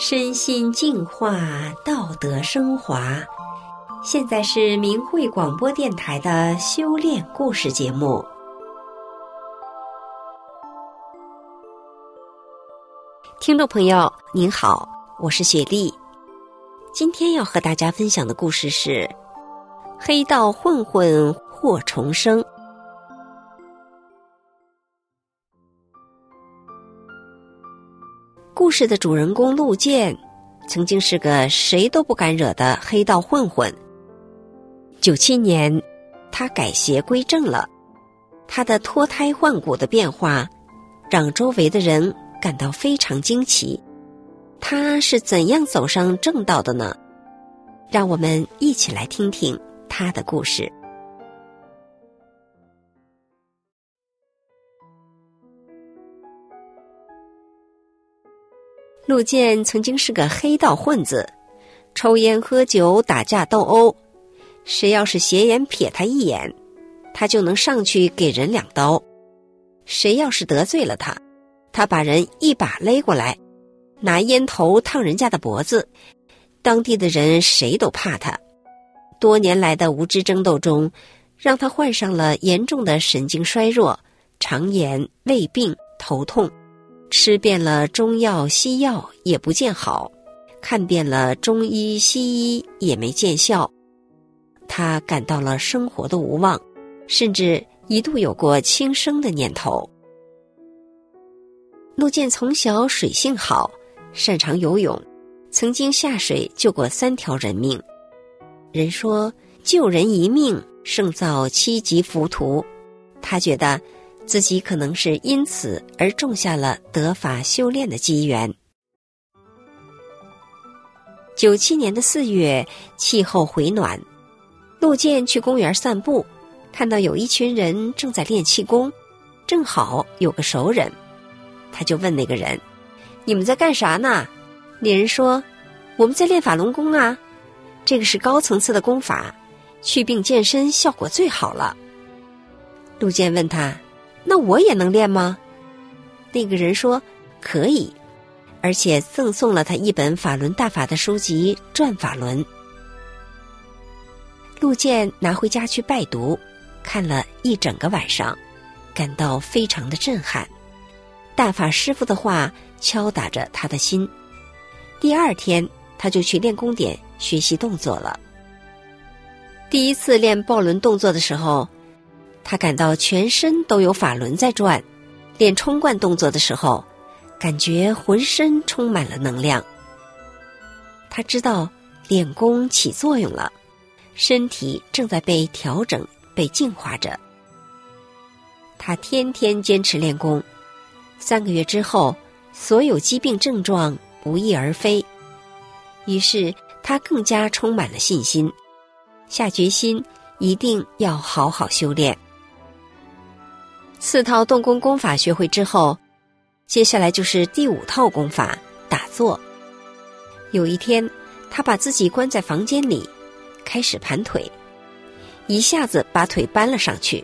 身心净化，道德升华。现在是明慧广播电台的修炼故事节目。听众朋友您好，我是雪莉。今天要和大家分享的故事是黑道混混祸重生。故事的主人公陆建曾经是个谁都不敢惹的黑道混混。97年他改邪归正了，他的脱胎换骨的变化让周围的人感到非常惊奇。他是怎样走上正道的呢？让我们一起来听听他的故事。陆建曾经是个黑道混子，抽烟喝酒打架斗殴，谁要是斜眼瞥他一眼，他就能上去给人2刀。谁要是得罪了他，他把人一把勒过来，拿烟头烫人家的脖子。当地的人谁都怕他，多年来的无知争斗中，让他患上了严重的神经衰弱、肠炎、胃病、头痛，吃遍了中药西药也不见好，看遍了中医西医也没见效。他感到了生活的无望，甚至一度有过轻生的念头。陆建从小水性好，擅长游泳，曾经下水救过3条人命。人说救人一命胜造7级浮屠，他觉得自己可能是因此而种下了得法修炼的机缘。97年的4月，气候回暖，陆建去公园散步，看到有一群人正在练气功，正好有个熟人，他就问那个人：“你们在干啥呢？”那人说：“我们在练法轮功啊，这个是高层次的功法，祛病健身效果最好了。”陆建问他：“那我也能练吗？”那个人说：“可以。”而且赠送了他一本法轮大法的书籍《转法轮》。陆建拿回家去拜读，看了一整个晚上，感到非常的震撼。大法师父的话敲打着他的心。第2天，他就去练功点学习动作了。第1次练抱轮动作的时候，他感到全身都有法轮在转，练冲冠动作的时候，感觉浑身充满了能量。他知道练功起作用了，身体正在被调整、被净化着。他天天坚持练功，3个月之后，所有疾病症状不翼而飞。于是他更加充满了信心，下决心一定要好好修炼。4套动功功法学会之后，接下来就是第5套功法打坐。有一天，他把自己关在房间里，开始盘腿，一下子把腿搬了上去，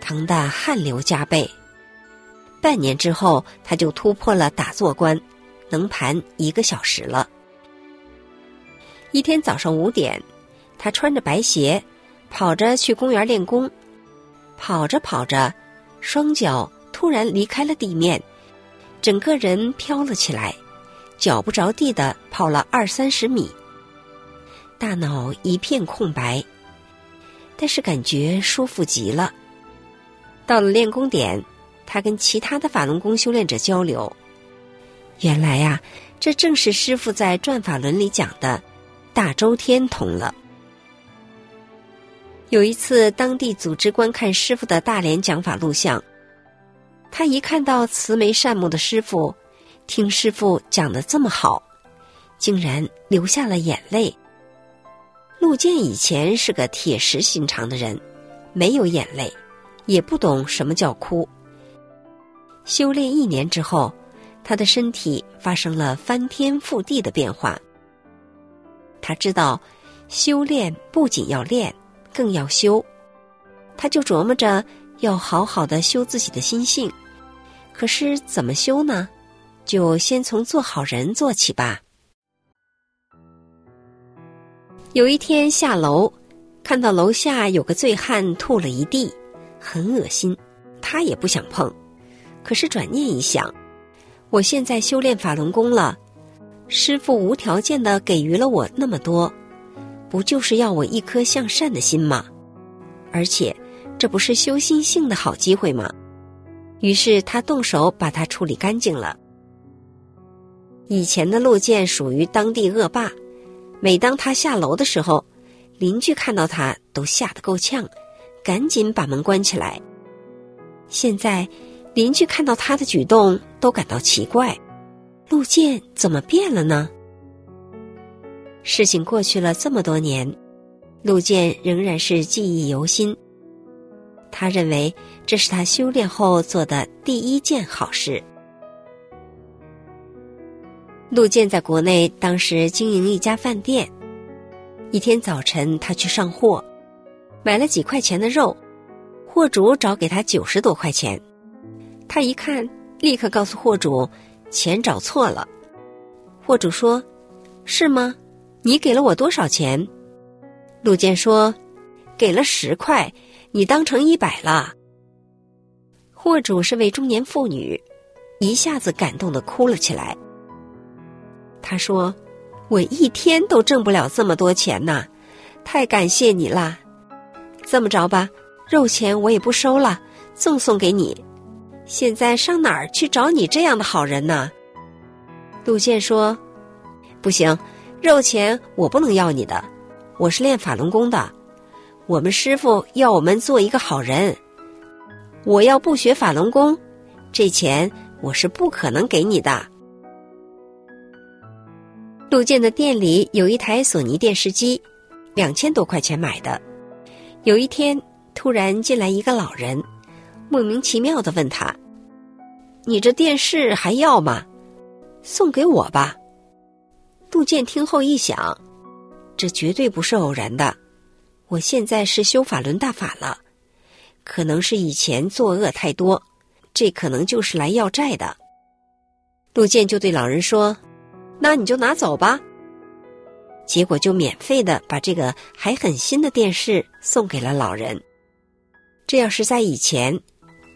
疼得汗流浃背。半年之后，他就突破了打坐关，能盘1个小时了。一天早上5点，他穿着白鞋跑着去公园练功，跑着跑着，双脚突然离开了地面，整个人飘了起来，脚不着地地跑了20-30米，大脑一片空白，但是感觉舒服极了。到了练功点，他跟其他的法轮功修炼者交流，原来啊，这正是师父在《转法轮》里讲的大周天通了。有一次，当地组织观看师傅的大连讲法录像，他一看到慈眉善目的师傅，听师傅讲得这么好，竟然流下了眼泪。陆建以前是个铁石心肠的人，没有眼泪，也不懂什么叫哭。修炼1年之后，他的身体发生了翻天覆地的变化。他知道，修炼不仅要练，更要修。他就琢磨着要好好的修自己的心性，可是怎么修呢？就先从做好人做起吧。有一天下楼，看到楼下有个醉汉吐了一地，很恶心，他也不想碰。可是转念一想，我现在修炼法轮功了，师父无条件地给予了我那么多，不就是要我一颗向善的心吗？而且这不是修心性的好机会吗？于是他动手把它处理干净了。以前的陆建属于当地恶霸，每当他下楼的时候，邻居看到他都吓得够呛，赶紧把门关起来。现在邻居看到他的举动都感到奇怪，陆建怎么变了呢？事情过去了这么多年，陆建仍然是记忆犹新。他认为这是他修炼后做的第一件好事。陆建在国内当时经营一家饭店，一天早晨他去上货，买了几块钱的肉，货主找给他90多块钱。他一看，立刻告诉货主钱找错了。货主说：“是吗？你给了我多少钱？”陆建说：“给了10块，你当成100了。”货主是位中年妇女，一下子感动地哭了起来。她说：“我一天都挣不了这么多钱呐，太感谢你啦！这么着吧，肉钱我也不收了，赠送给你。现在上哪儿去找你这样的好人呢？”陆建说：“不行，肉钱我不能要你的，我是练法轮功的，我们师父要我们做一个好人。我要不学法轮功，这钱我是不可能给你的。”陆建的店里有一台索尼电视机，2000多块钱买的。有一天突然进来一个老人，莫名其妙地问他：“你这电视还要吗？送给我吧。”陆建听后一想，这绝对不是偶然的，我现在是修法轮大法了，可能是以前作恶太多，这可能就是来要债的。陆建就对老人说：“那你就拿走吧。”结果就免费的把这个还很新的电视送给了老人。这要是在以前，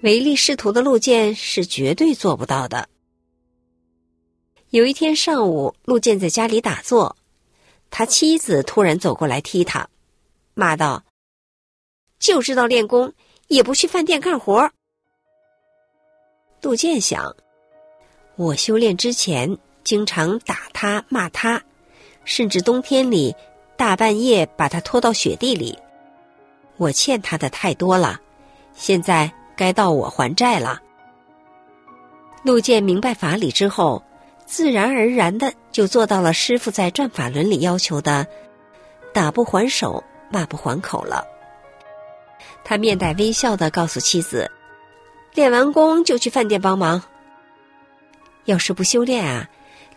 唯利是图的陆建是绝对做不到的。有一天上午，陆建在家里打坐，他妻子突然走过来踢他，骂道：“就知道练功，也不去饭店干活。”陆建想，我修炼之前经常打他骂他，甚至冬天里大半夜把他拖到雪地里，我欠他的太多了，现在该到我还债了。陆建明白法理之后，自然而然的就做到了师父在《转法轮》里要求的打不还手骂不还口了。他面带微笑的告诉妻子：“练完功就去饭店帮忙。”要是不修炼啊，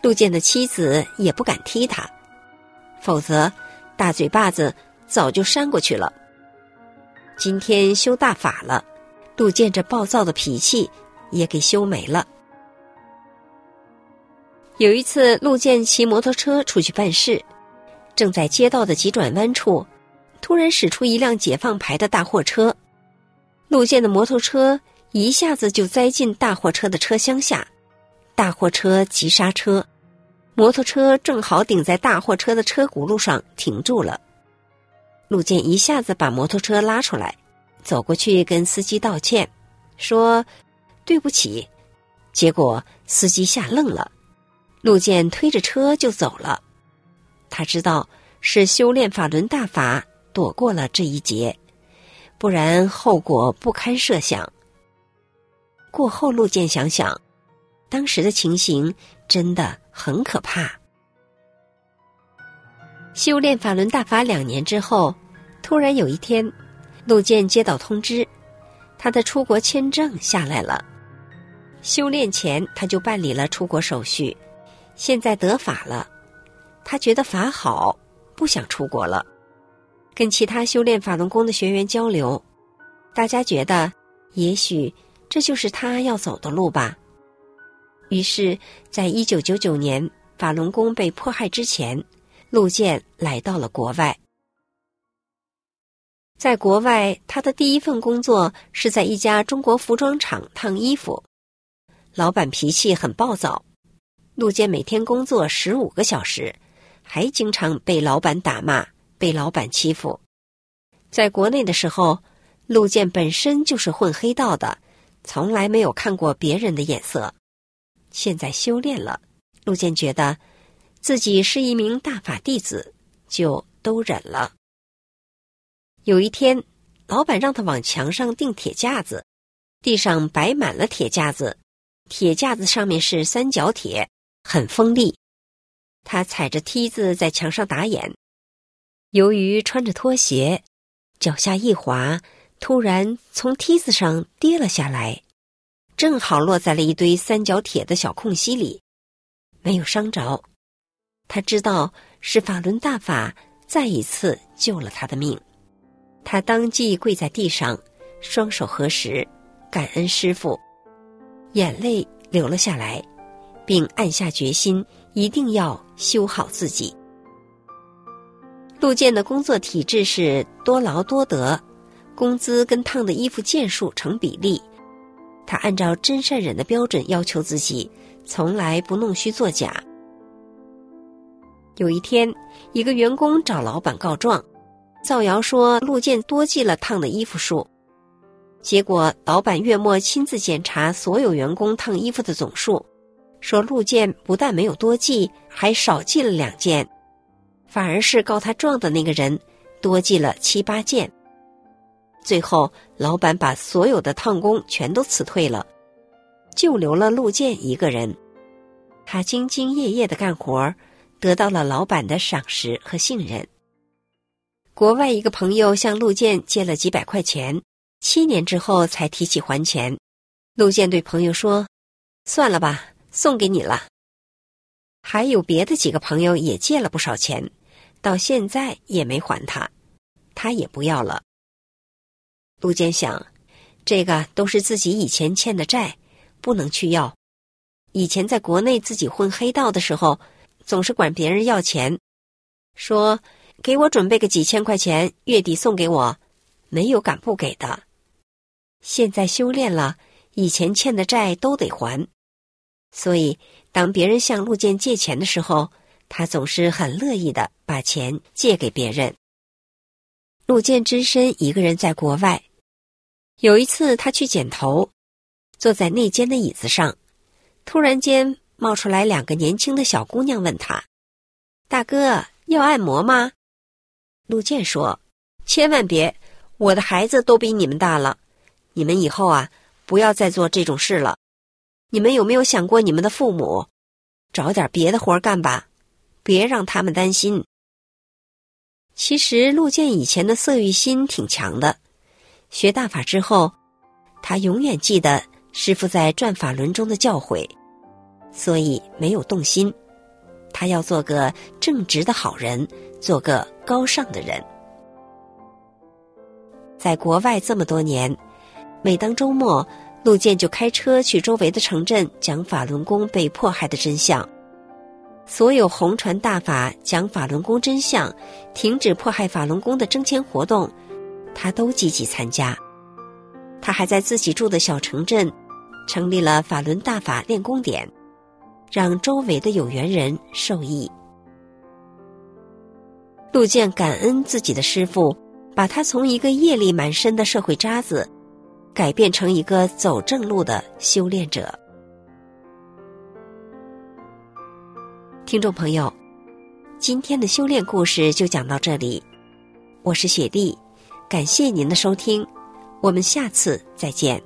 陆建的妻子也不敢踢他，否则大嘴巴子早就扇过去了。今天修大法了，陆建这暴躁的脾气也给修没了。有一次，陆建骑摩托车出去办事，正在街道的急转弯处，突然驶出一辆解放牌的大货车，陆建的摩托车一下子就栽进大货车的车厢下，大货车急刹车，摩托车正好顶在大货车的车轱辘上停住了。陆建一下子把摩托车拉出来，走过去跟司机道歉，说对不起。结果司机吓愣了，陆建推着车就走了。他知道是修炼法轮大法躲过了这一劫，不然后果不堪设想。过后陆建想想，当时的情形真的很可怕。修炼法轮大法2年之后，突然有一天，陆建接到通知，他的出国签证下来了。修炼前他就办理了出国手续，现在得法了，他觉得法好，不想出国了。跟其他修炼法轮功的学员交流，大家觉得也许这就是他要走的路吧。于是在1999年法轮功被迫害之前，陆建来到了国外。在国外，他的第一份工作是在一家中国服装厂烫衣服，老板脾气很暴躁，陆建每天工作15个小时，还经常被老板打骂，被老板欺负。在国内的时候，陆建本身就是混黑道的，从来没有看过别人的眼色。现在修炼了，陆建觉得自己是一名大法弟子，就都忍了。有一天，老板让他往墙上钉铁架子，地上摆满了铁架子，铁架子上面是3角铁，很锋利。他踩着梯子在墙上打眼，由于穿着拖鞋，脚下一滑，突然从梯子上跌了下来，正好落在了一堆3角铁的小空隙里，没有伤着。他知道是法轮大法再一次救了他的命。他当即跪在地上，双手合十，感恩师父，眼泪流了下来，并暗下决心，一定要修好自己。陆建的工作体制是多劳多得，工资跟烫的衣服件数成比例。他按照真善忍的标准要求自己，从来不弄虚作假。有一天，一个员工找老板告状，造谣说陆建多寄了烫的衣服数，结果老板月末亲自检查所有员工烫衣服的总数，说陆建不但没有多寄，还少寄了2件，反而是告他状的那个人多寄了7、8件。最后老板把所有的烫工全都辞退了，就留了陆建一个人。他兢兢业业的干活，得到了老板的赏识和信任。国外一个朋友向陆建借了几百块钱，7年之后才提起还钱。陆建对朋友说，算了吧，送给你了。还有别的几个朋友也借了不少钱，到现在也没还他，他也不要了。陆建想，这个都是自己以前欠的债，不能去要。以前在国内自己混黑道的时候，总是管别人要钱，说给我准备个几千块钱，月底送给我，没有敢不给的。现在修炼了，以前欠的债都得还，所以当别人向陆建借钱的时候，他总是很乐意的把钱借给别人。陆建只身一个人在国外，有一次他去剪头，坐在内间的椅子上，突然间冒出来2个年轻的小姑娘，问他，大哥，要按摩吗？陆建说，千万别，我的孩子都比你们大了，你们以后啊，不要再做这种事了。你们有没有想过你们的父母？找点别的活干吧，别让他们担心。其实陆建以前的色欲心挺强的，学大法之后，他永远记得师父在转法轮中的教诲，所以没有动心。他要做个正直的好人，做个高尚的人。在国外这么多年，每当周末，陆建就开车去周围的城镇讲法轮功被迫害的真相。所有红传大法、讲法轮功真相、停止迫害法轮功的征签活动，他都积极参加。他还在自己住的小城镇成立了法轮大法练功点，让周围的有缘人受益。陆建感恩自己的师父，把他从一个业力满身的社会渣子，改变成一个走正路的修炼者。听众朋友，今天的修炼故事就讲到这里，我是雪莉，感谢您的收听，我们下次再见。